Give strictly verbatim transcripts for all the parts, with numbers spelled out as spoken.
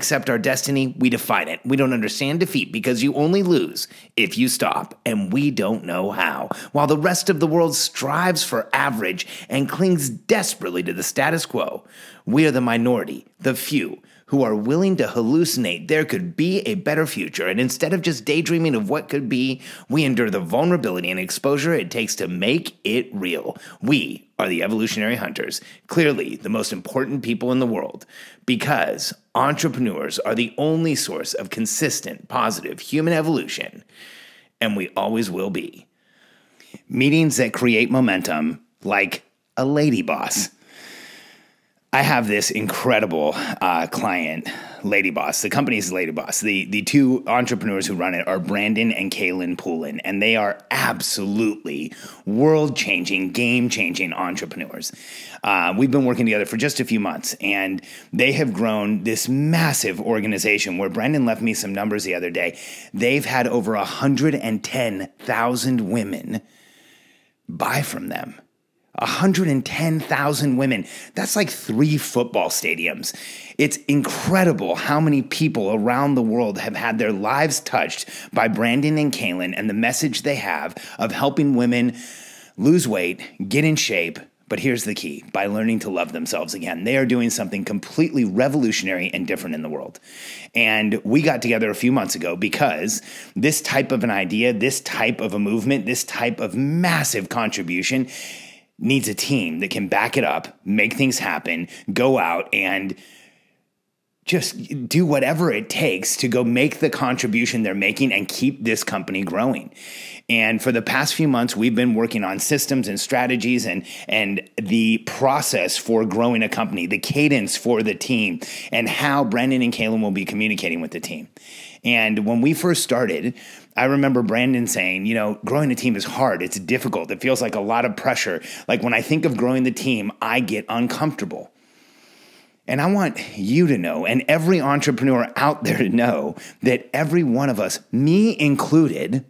accept our destiny, we define it. We don't understand defeat because you only lose if you stop, and we don't know how. While the rest of the world strives for average and clings desperately to the status quo, we are the minority, the few, who are willing to hallucinate there could be a better future, and instead of just daydreaming of what could be, we endure the vulnerability and exposure it takes to make it real. We are the evolutionary hunters, clearly the most important people in the world, because entrepreneurs are the only source of consistent, positive human evolution, and we always will be. Meetings that create momentum, like a lady boss. I have this incredible uh, client, Lady Boss. The company's Lady Boss. The the two entrepreneurs who run it are Brandon and Kaylin Poulin, and they are absolutely world-changing, game-changing entrepreneurs. Uh, we've been working together for just a few months, and they have grown this massive organization where Brandon left me some numbers the other day. They've had over one hundred ten thousand women buy from them. one hundred ten thousand women. That's like three football stadiums. It's incredible how many people around the world have had their lives touched by Brandon and Kaylin and the message they have of helping women lose weight, get in shape, but here's the key, by learning to love themselves again. They are doing something completely revolutionary and different in the world. And we got together a few months ago because this type of an idea, this type of a movement, this type of massive contribution needs a team that can back it up, make things happen, go out and just do whatever it takes to go make the contribution they're making and keep this company growing. And for the past few months, we've been working on systems and strategies and and the process for growing a company, the cadence for the team, and how Brandon and Kaylin will be communicating with the team. And when we first started, I remember Brandon saying, you know, growing a team is hard. It's difficult. It feels like a lot of pressure. Like when I think of growing the team, I get uncomfortable. And I want you to know, and every entrepreneur out there to know, that every one of us, me included,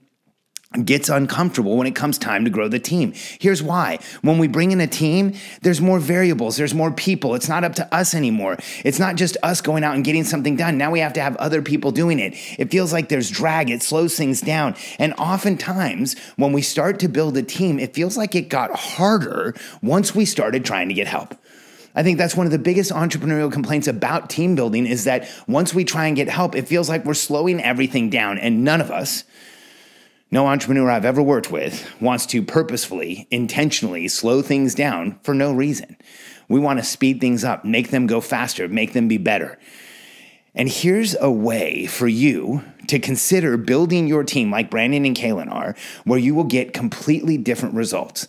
gets uncomfortable when it comes time to grow the team. Here's why. When we bring in a team, there's more variables, there's more people. It's not up to us anymore. It's not just us going out and getting something done. Now we have to have other people doing it. It feels like there's drag. It slows things down. And oftentimes when we start to build a team, it feels like it got harder once we started trying to get help. I think that's one of the biggest entrepreneurial complaints about team building is that once we try and get help, it feels like we're slowing everything down, and none of us, no entrepreneur I've ever worked with, wants to purposefully, intentionally slow things down for no reason. We want to speed things up, make them go faster, make them be better. And here's a way for you to consider building your team like Brandon and Kaylin are, where you will get completely different results.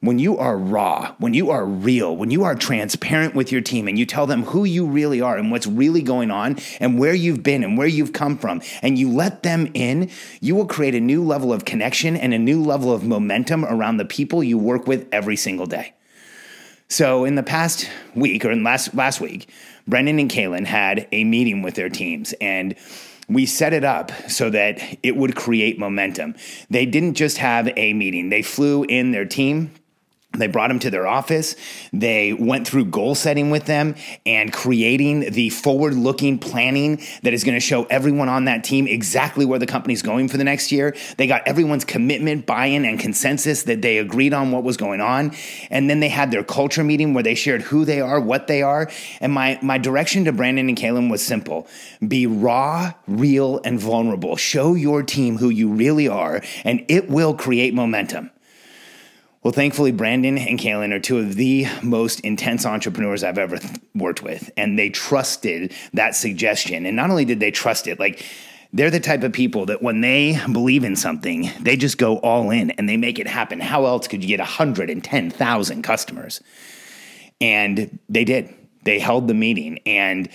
When you are raw, when you are real, when you are transparent with your team and you tell them who you really are and what's really going on and where you've been and where you've come from, and you let them in, you will create a new level of connection and a new level of momentum around the people you work with every single day. So in the past week or in last last week, Brandon and Kaylin had a meeting with their teams, and we set it up so that it would create momentum. They didn't just have a meeting. They flew in their team. They brought them to their office. They went through goal setting with them and creating the forward-looking planning that is going to show everyone on that team exactly where the company's going for the next year. They got everyone's commitment, buy-in, and consensus that they agreed on what was going on. And then they had their culture meeting where they shared who they are, what they are. And my, my direction to Brandon and Kaylin was simple. Be raw, real, and vulnerable. Show your team who you really are, and it will create momentum. Well, thankfully, Brandon and Kaylin are two of the most intense entrepreneurs I've ever th- worked with, and they trusted that suggestion. And not only did they trust it, like they're the type of people that when they believe in something, they just go all in and they make it happen. How else could you get one hundred ten thousand customers? And they did. They held the meeting, and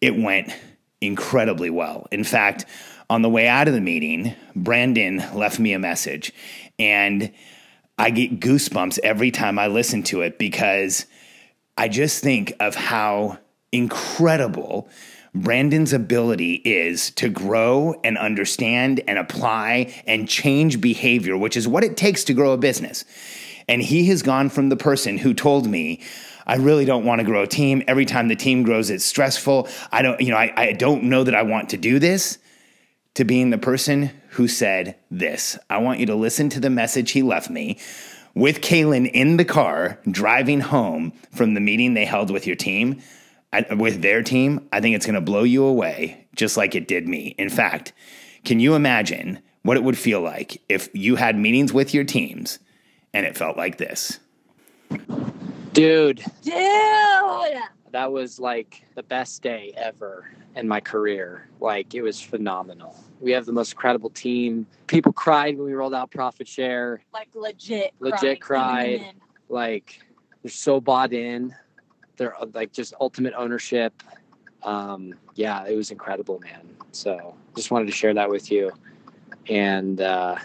it went incredibly well. In fact, on the way out of the meeting, Brandon left me a message, and I get goosebumps every time I listen to it because I just think of how incredible Brandon's ability is to grow and understand and apply and change behavior, which is what it takes to grow a business. And he has gone from the person who told me, I really don't want to grow a team. Every time the team grows, it's stressful. I don't, you know, I, I don't know that I want to do this, to being the person who said this. I want you to listen to the message he left me with Kaylin in the car driving home from the meeting they held with your team. I, with their team, I think it's going to blow you away just like it did me. In fact, can you imagine what it would feel like if you had meetings with your teams and it felt like this? Dude. Dude! That was like the best day ever in my career. Like, it was phenomenal. We have the most incredible team. People cried when we rolled out Profit Share. Like, legit. Legit cried. cried. Like, they're so bought in. They're like just ultimate ownership. Um, yeah, it was incredible, man. So just wanted to share that with you. And uh,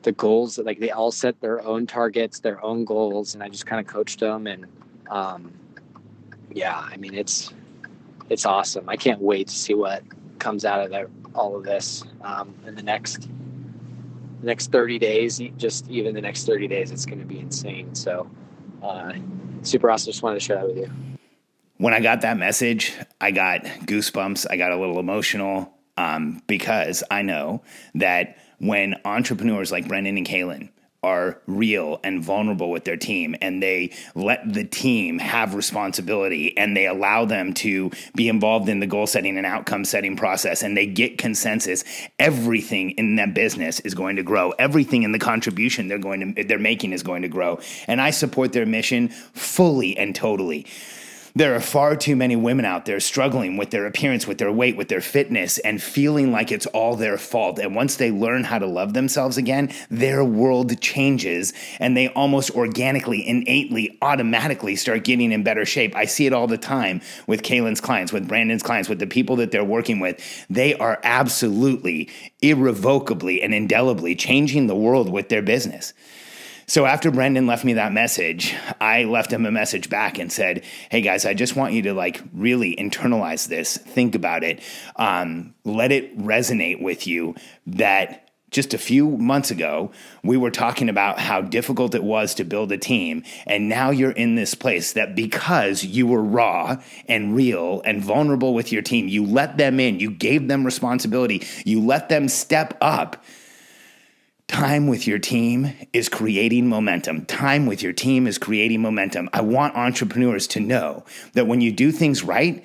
the goals, like they all set their own targets, their own goals. And I just kind of coached them. And um, yeah, I mean, it's, it's awesome. I can't wait to see what comes out of that, all of this um, in the next, next thirty days, just even the next thirty days, it's going to be insane. So uh, super awesome. Just wanted to share that with you. When I got that message, I got goosebumps. I got a little emotional um, because I know that when entrepreneurs like Brandon and Kaylin are real and vulnerable with their team and they let the team have responsibility and they allow them to be involved in the goal setting and outcome setting process and they get consensus, everything in that business is going to grow. Everything in the contribution they're going to, they're making is going to grow. And I support their mission fully and totally. There are far too many women out there struggling with their appearance, with their weight, with their fitness, and feeling like it's all their fault. And once they learn how to love themselves again, their world changes and they almost organically, innately, automatically start getting in better shape. I see it all the time with Kaylin's clients, with Brandon's clients, with the people that they're working with. They are absolutely, irrevocably, and indelibly changing the world with their business. So after Brandon left me that message, I left him a message back and said, hey guys, I just want you to like really internalize this, think about it, um, let it resonate with you that just a few months ago, we were talking about how difficult it was to build a team. And now you're in this place that because you were raw and real and vulnerable with your team, you let them in, you gave them responsibility, you let them step up. Time with your team is creating momentum. Time with your team is creating momentum. I want entrepreneurs to know that when you do things right,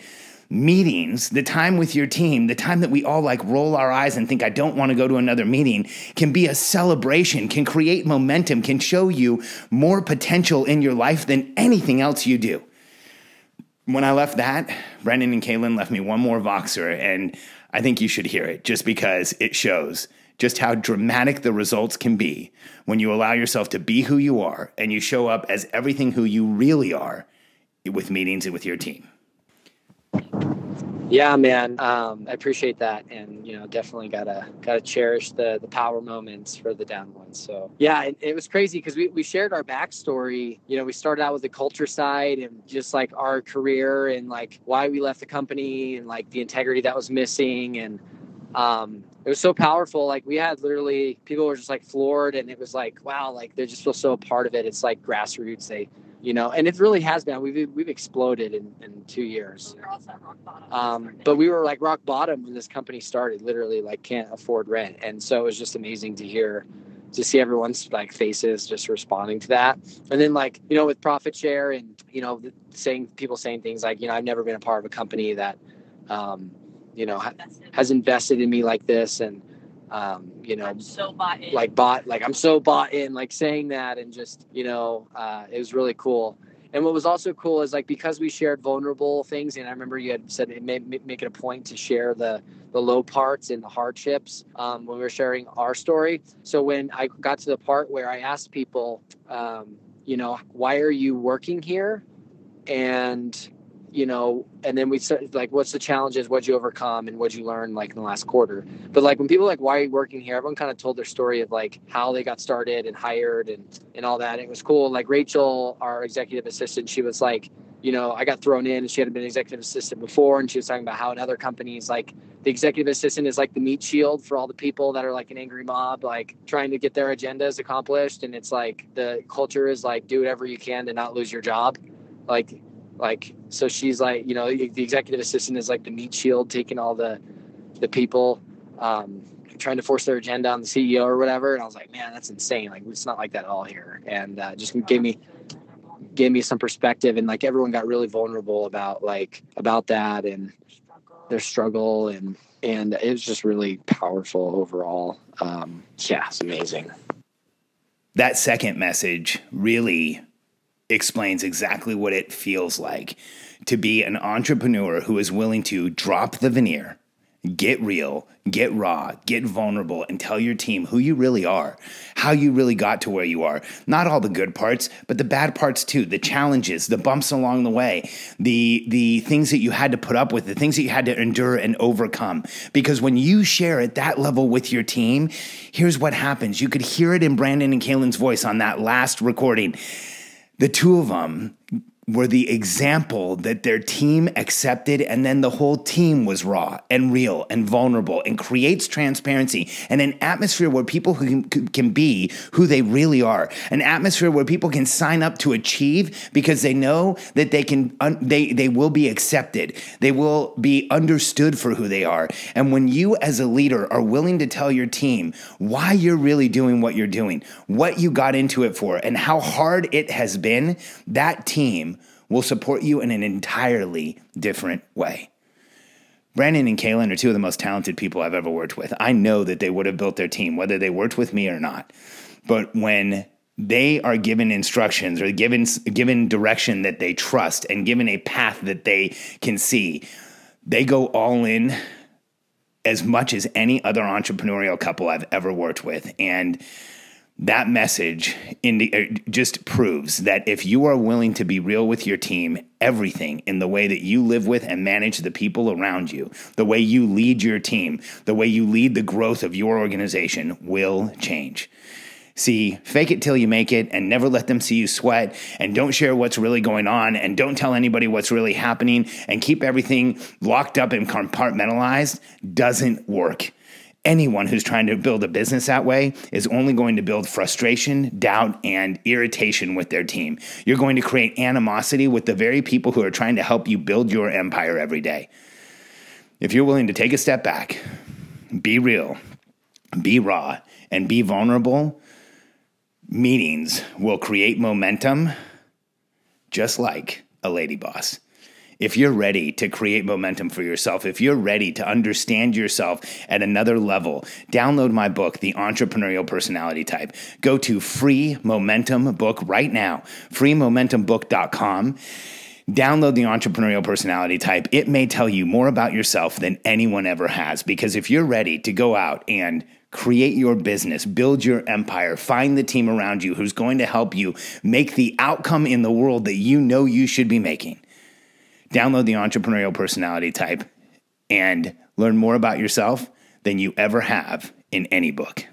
meetings, the time with your team, the time that we all like roll our eyes and think, I don't want to go to another meeting, can be a celebration, can create momentum, can show you more potential in your life than anything else you do. When I left that, Brandon and Kaylin left me one more Voxer, and I think you should hear it just because it shows just how dramatic the results can be when you allow yourself to be who you are and you show up as everything who you really are with meetings and with your team. Yeah, man. Um, I appreciate that. And, you know, definitely gotta, gotta cherish the the power moments for the down ones. So yeah, it, it was crazy because we, we shared our backstory. You know, we started out with the culture side and just like our career and like why we left the company and like the integrity that was missing. And, um, it was so powerful. Like we had literally people were just like floored and it was like, wow, like they just feel so a part of it. It's like grassroots. They, you know, and it really has been, we've, we've exploded in, in two years. We're also at rock bottom. Um, but we were like rock bottom when this company started, literally like can't afford rent. And so it was just amazing to hear, to see everyone's like faces just responding to that. And then like, you know, with Profit Share and, you know, saying people saying things like, you know, I've never been a part of a company that, um, you know, has invested in me like this. And, um, you know, I'm so bought in. like bought, like I'm so bought in like saying that and just, you know, uh, it was really cool. And what was also cool is like, because we shared vulnerable things. And I remember you had said, it may make it a point to share the, the low parts and the hardships, um, when we were sharing our story. So when I got to the part where I asked people, um, you know, why are you working here? And, you know, and then we start, like, what's the challenges? What'd you overcome? And what'd you learn, like, in the last quarter? But, like, when people are like, why are you working here? Everyone kind of told their story of, like, how they got started and hired and, and all that. And it was cool. Like, Rachel, our executive assistant, she was like, you know, I got thrown in and she hadn't been an executive assistant before. And she was talking about how in other companies, like, the executive assistant is like the meat shield for all the people that are like an angry mob, like trying to get their agendas accomplished. And it's like the culture is like, do whatever you can to not lose your job. Like, like, so she's like, you know, the executive assistant is like the meat shield, taking all the, the people, um, trying to force their agenda on the C E O or whatever. And I was like, man, that's insane. Like, it's not like that at all here. And, uh, just gave me, gave me some perspective, and like, everyone got really vulnerable about like, about that and their struggle. And, and it was just really powerful overall. Um, yeah, it's amazing. That second message really explains exactly what it feels like to be an entrepreneur who is willing to drop the veneer, get real, get raw, get vulnerable, and tell your team who you really are, how you really got to where you are. Not all the good parts, but the bad parts too, the challenges, the bumps along the way, the the things that you had to put up with, the things that you had to endure and overcome. Because when you share at that level with your team, here's what happens. You could hear it in Brandon and Kaylin's voice on that last recording. The two of them were the example that their team accepted, and then the whole team was raw and real and vulnerable, and creates transparency and an atmosphere where people who can, can be who they really are, an atmosphere where people can sign up to achieve because they know that they can, un, they they will be accepted, they will be understood for who they are. And when you as a leader are willing to tell your team why you're really doing what you're doing, what you got into it for, and how hard it has been, that team will support you in an entirely different way. Brandon and Kaylin are two of the most talented people I've ever worked with. I know that they would have built their team, whether they worked with me or not. But when they are given instructions or given, given direction that they trust and given a path that they can see, they go all in as much as any other entrepreneurial couple I've ever worked with. And that message in the, uh, just proves that if you are willing to be real with your team, everything in the way that you live with and manage the people around you, the way you lead your team, the way you lead the growth of your organization will change. See, fake it till you make it, and never let them see you sweat, and don't share what's really going on, and don't tell anybody what's really happening, and keep everything locked up and compartmentalized doesn't work. Anyone who's trying to build a business that way is only going to build frustration, doubt, and irritation with their team. You're going to create animosity with the very people who are trying to help you build your empire every day. If you're willing to take a step back, be real, be raw, and be vulnerable, meetings will create momentum just like a lady boss. If you're ready to create momentum for yourself, if you're ready to understand yourself at another level, download my book, The Entrepreneurial Personality Type. Go to Free Momentum Book right now, free momentum book dot com. Download The Entrepreneurial Personality Type. It may tell you more about yourself than anyone ever has, because if you're ready to go out and create your business, build your empire, find the team around you who's going to help you make the outcome in the world that you know you should be making, download The Entrepreneurial Personality Type and learn more about yourself than you ever have in any book.